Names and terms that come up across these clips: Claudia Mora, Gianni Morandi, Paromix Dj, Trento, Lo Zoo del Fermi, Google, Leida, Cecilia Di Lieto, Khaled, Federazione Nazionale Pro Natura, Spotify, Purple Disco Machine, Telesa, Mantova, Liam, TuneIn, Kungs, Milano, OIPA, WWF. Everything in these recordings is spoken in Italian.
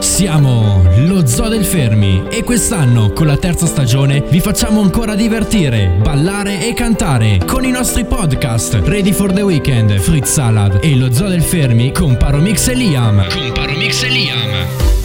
Siamo lo Zoo del Fermi e quest'anno con la terza stagione vi facciamo ancora divertire, ballare e cantare con i nostri podcast Ready for the Weekend, Fritz Salad e lo Zoo del Fermi con Paromix e Liam.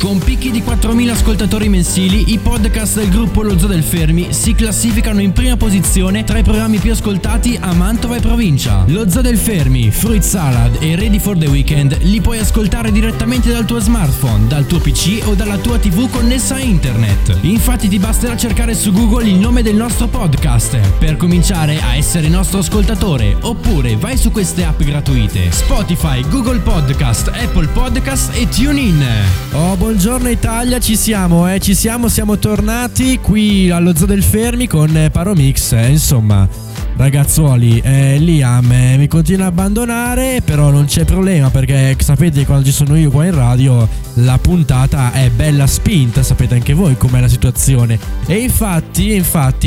Con picchi di 4.000 ascoltatori mensili, i podcast del gruppo Lo Zoo del Fermi si classificano in prima posizione tra i programmi più ascoltati a Mantova e provincia. Lo Zoo del Fermi, Fruit Salad e Ready for the Weekend li puoi ascoltare direttamente dal tuo smartphone, dal tuo PC o dalla tua TV connessa a internet. Infatti ti basterà cercare su Google il nome del nostro podcast per cominciare a essere nostro ascoltatore, oppure vai su queste app gratuite: Spotify, Google Podcast, Apple Podcast e TuneIn. Buongiorno Italia, ci siamo, siamo tornati qui allo Zoo del Fermi con Paromix. Insomma, ragazzuoli, Liam mi continua a abbandonare, però non c'è problema perché sapete, quando ci sono io qua in radio la puntata è bella spinta, sapete anche voi com'è la situazione. E infatti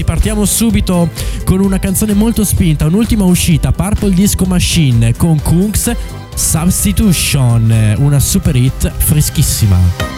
partiamo subito con una canzone molto spinta, un'ultima uscita, Purple Disco Machine con Kungs, Substitution, una super hit freschissima.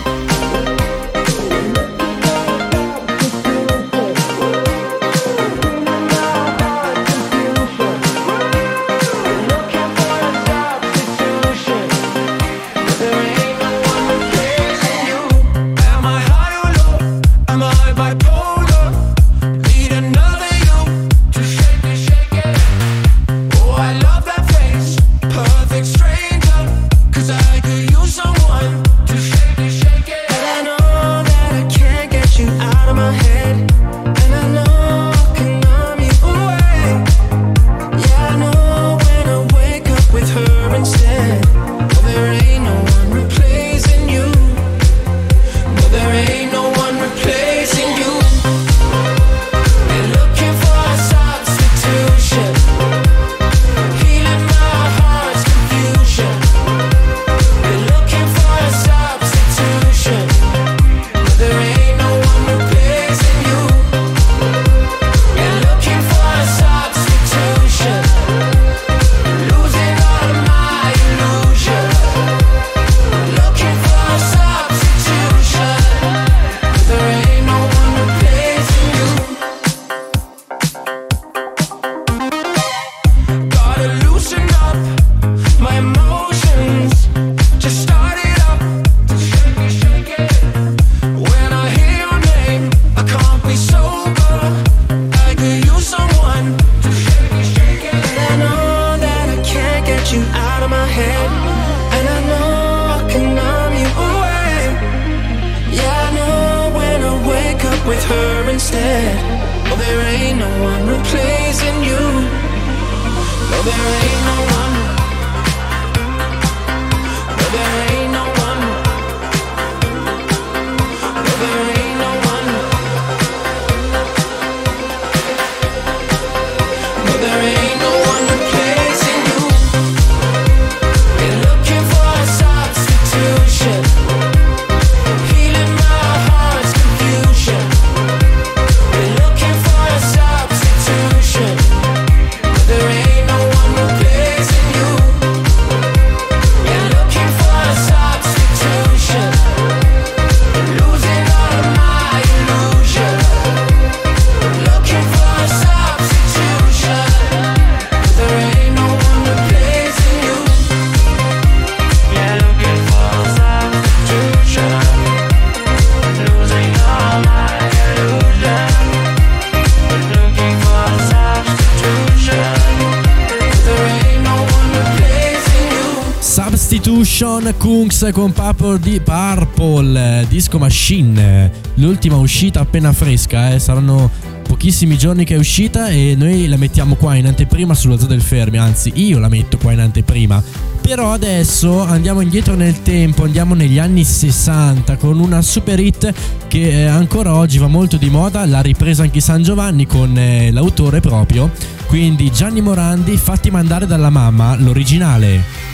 Substitution, Kungs con Purple Disco Machine, l'ultima uscita appena fresca, saranno pochissimi giorni che è uscita e noi la mettiamo qua in anteprima sullo Zoo del Fermi, anzi io la metto qua in anteprima. Però adesso andiamo indietro nel tempo, andiamo negli anni 60 con una super hit che ancora oggi va molto di moda, l'ha ripresa anche San Giovanni con l'autore proprio, quindi Gianni Morandi, Fatti mandare dalla mamma, l'originale.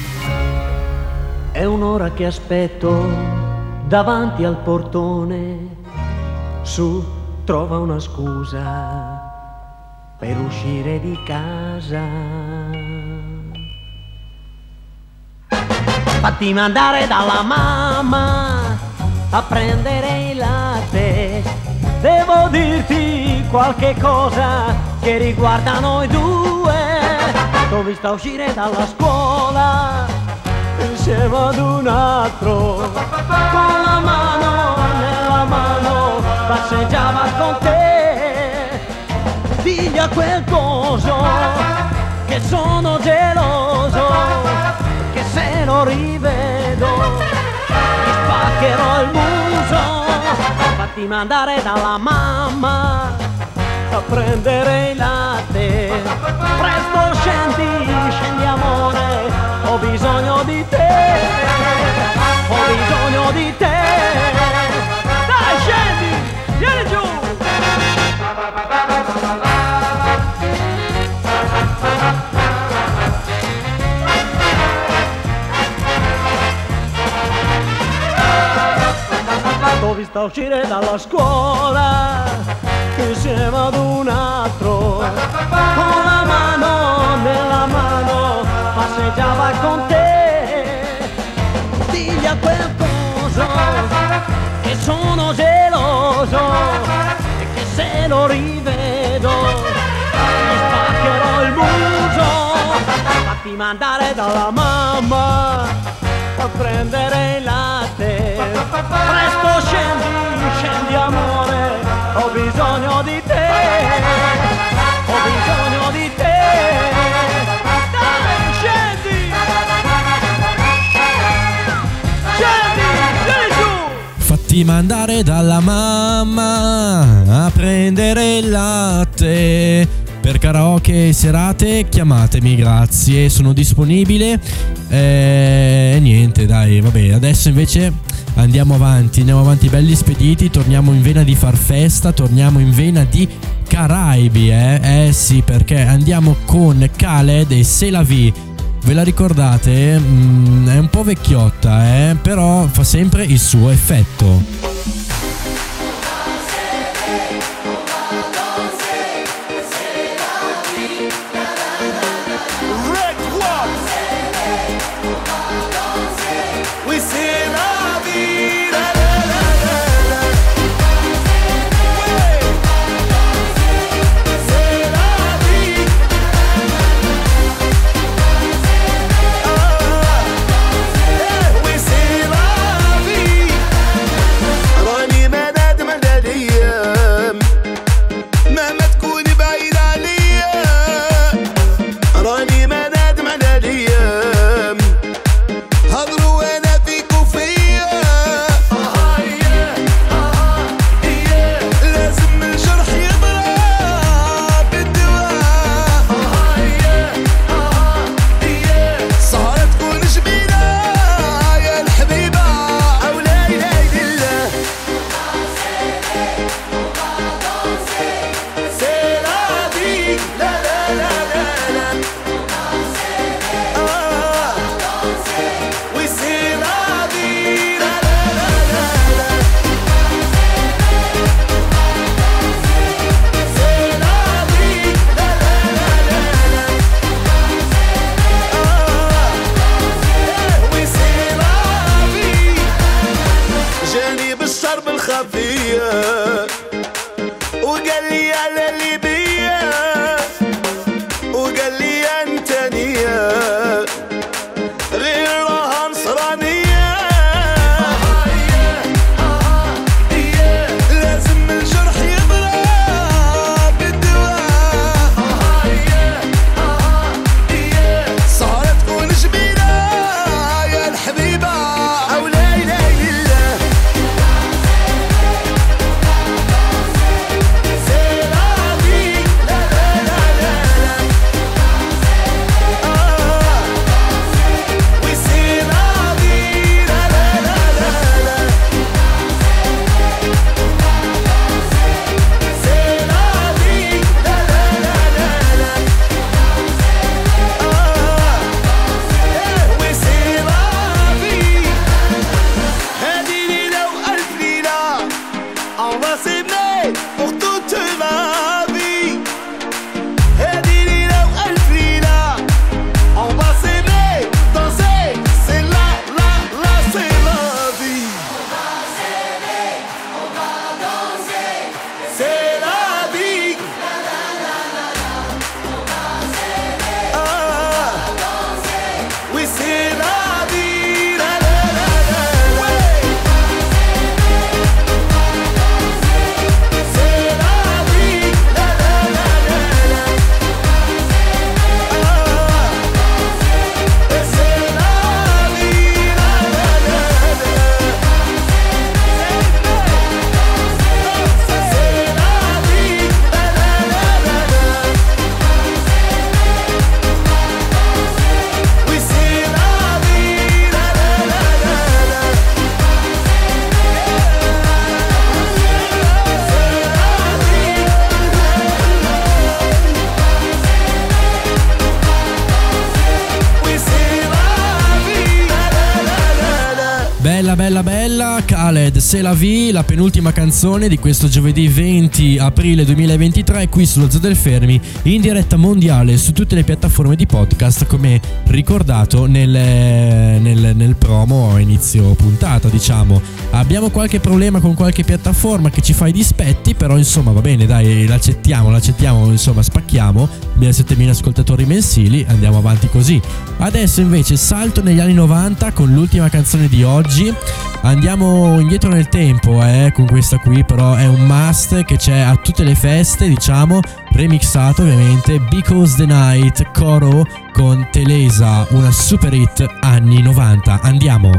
È un'ora che aspetto davanti al portone, su, trova una scusa per uscire di casa. Fatti mandare dalla mamma, a prendere il latte. Devo dirti qualche cosa che riguarda noi due. T'ho vista uscire dalla scuola insieme ad un altro, con la mano nella mano passeggiava con te. Digli a quel coso che sono geloso, che se lo rivedo mi spaccherò il muso. Fatti mandare dalla mamma a prendere il latte. Presto scendi, scendi amore, ho bisogno di te, ho bisogno di te. Dai scendi, vieni giù. T'ho vista uscire dalla scuola insieme ad un altro, con la mano nella mano passeggiava con te. Digli a quel coso che sono geloso e che se lo rivedo gli spaccherò il muso. Fatti mandare dalla mamma a prendere il latte. Presto scendi, scendi amore, ho bisogno di te, ho bisogno di te. Dai, scendi! Scendi, vieni giù! Fatti mandare dalla mamma a prendere il latte. Per karaoke e serate chiamatemi, grazie, sono disponibile. E niente, dai, vabbè, adesso invece... andiamo avanti belli spediti, torniamo in vena di far festa, torniamo in vena di Caraibi, eh sì, perché andiamo con Khaled e Se La Vi. Ve la ricordate? È un po' vecchiotta, però fa sempre il suo effetto. Telesa, Khaled, Se la vi, la penultima canzone di questo giovedì 20 aprile 2023 qui sullo Zoo del Fermi, in diretta mondiale su tutte le piattaforme di podcast, come ricordato nel promo a inizio puntata, diciamo. Abbiamo qualche problema con qualche piattaforma che ci fa i dispetti, però insomma va bene, dai, l'accettiamo, insomma spacchiamo, abbiamo 7.000 ascoltatori mensili, andiamo avanti così. Adesso invece salto negli anni 90 con l'ultima canzone di oggi. Andiamo indietro nel tempo con questa qui, però è un must che c'è a tutte le feste, diciamo, remixato ovviamente, Because the Night, Coro con Telesa, una super hit anni 90. Andiamo!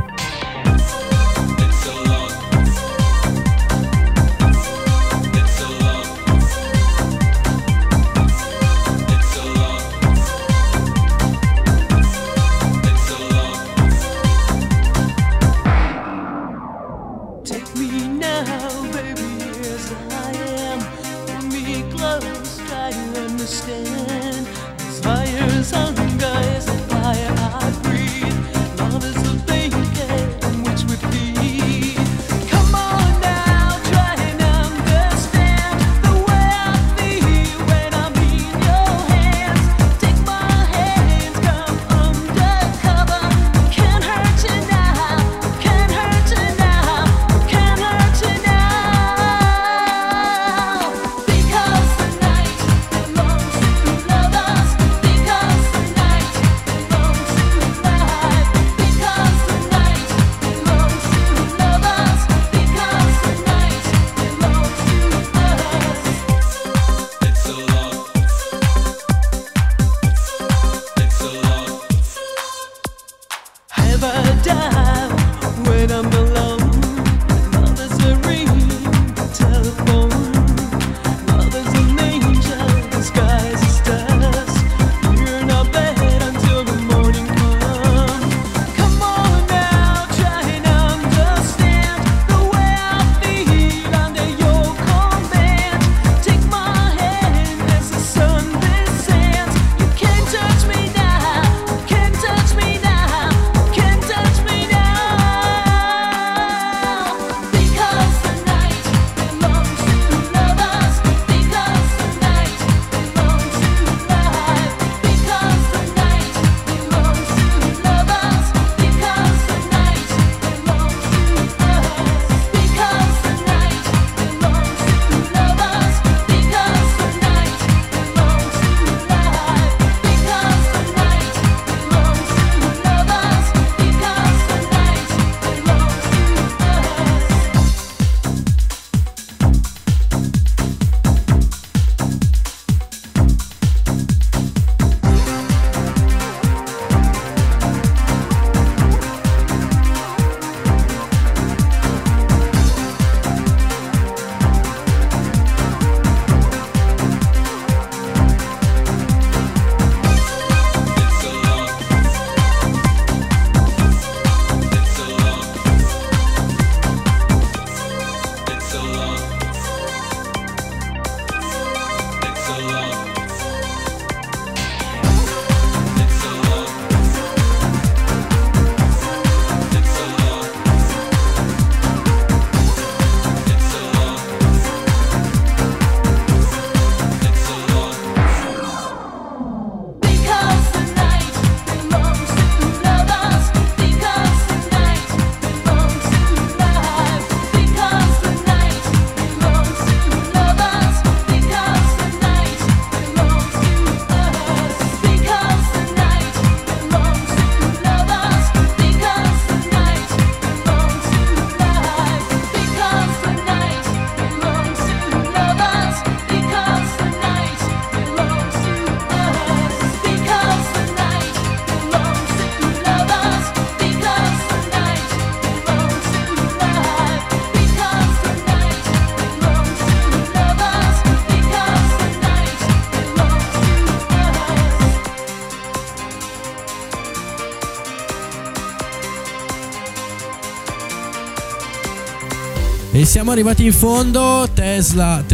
E siamo arrivati in fondo, Telesa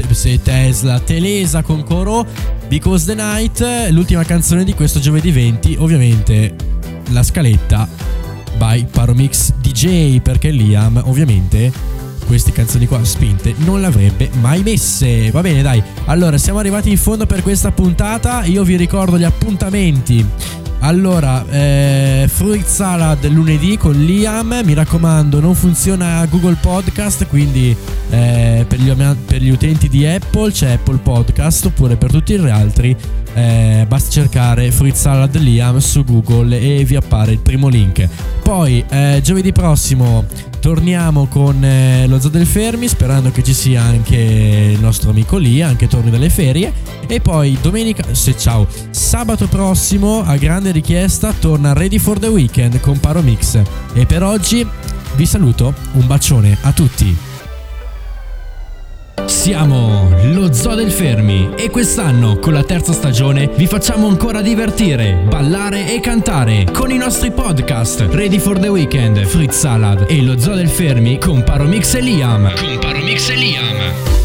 con coro, Because the Night, l'ultima canzone di questo giovedì 20, ovviamente la scaletta by Paromix DJ, perché Liam ovviamente queste canzoni qua spinte non le avrebbe mai messe. Va bene, dai, allora siamo arrivati in fondo per questa puntata. Io vi ricordo gli appuntamenti. Allora, Fruit Salad lunedì con Liam, mi raccomando non funziona Google Podcast, quindi per gli utenti di Apple c'è Apple Podcast, oppure per tutti gli altri basta cercare Fruit Salad Liam su Google e vi appare il primo link. Poi giovedì prossimo torniamo con lo Zoo del Fermi, sperando che ci sia anche il nostro amico lì, anche torni dalle ferie. E poi sabato prossimo, a grande richiesta, torna Ready for the Weekend con Paromix. E per oggi vi saluto, un bacione a tutti. Siamo lo Zoo del Fermi e quest'anno con la terza stagione vi facciamo ancora divertire, ballare e cantare con i nostri podcast Ready for the Weekend, Fruit Salad e lo Zoo del Fermi con Paromix e Liam.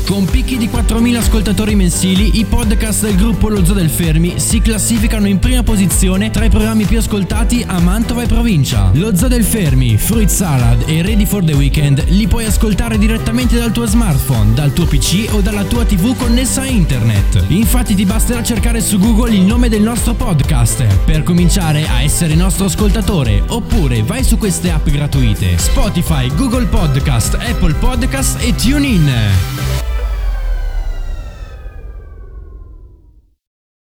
Con picchi di 4.000 ascoltatori mensili, i podcast del gruppo Lo Zoo del Fermi si classificano in prima posizione tra i programmi più ascoltati a Mantova e provincia. Lo Zoo del Fermi, Fruit Salad e Ready for the Weekend li puoi ascoltare direttamente dal tuo smartphone, dal tuo PC o dalla tua TV connessa a internet. Infatti ti basterà cercare su Google il nome del nostro podcast per cominciare a essere nostro ascoltatore, oppure vai su queste app gratuite: Spotify, Google Podcast, Apple Podcast e TuneIn.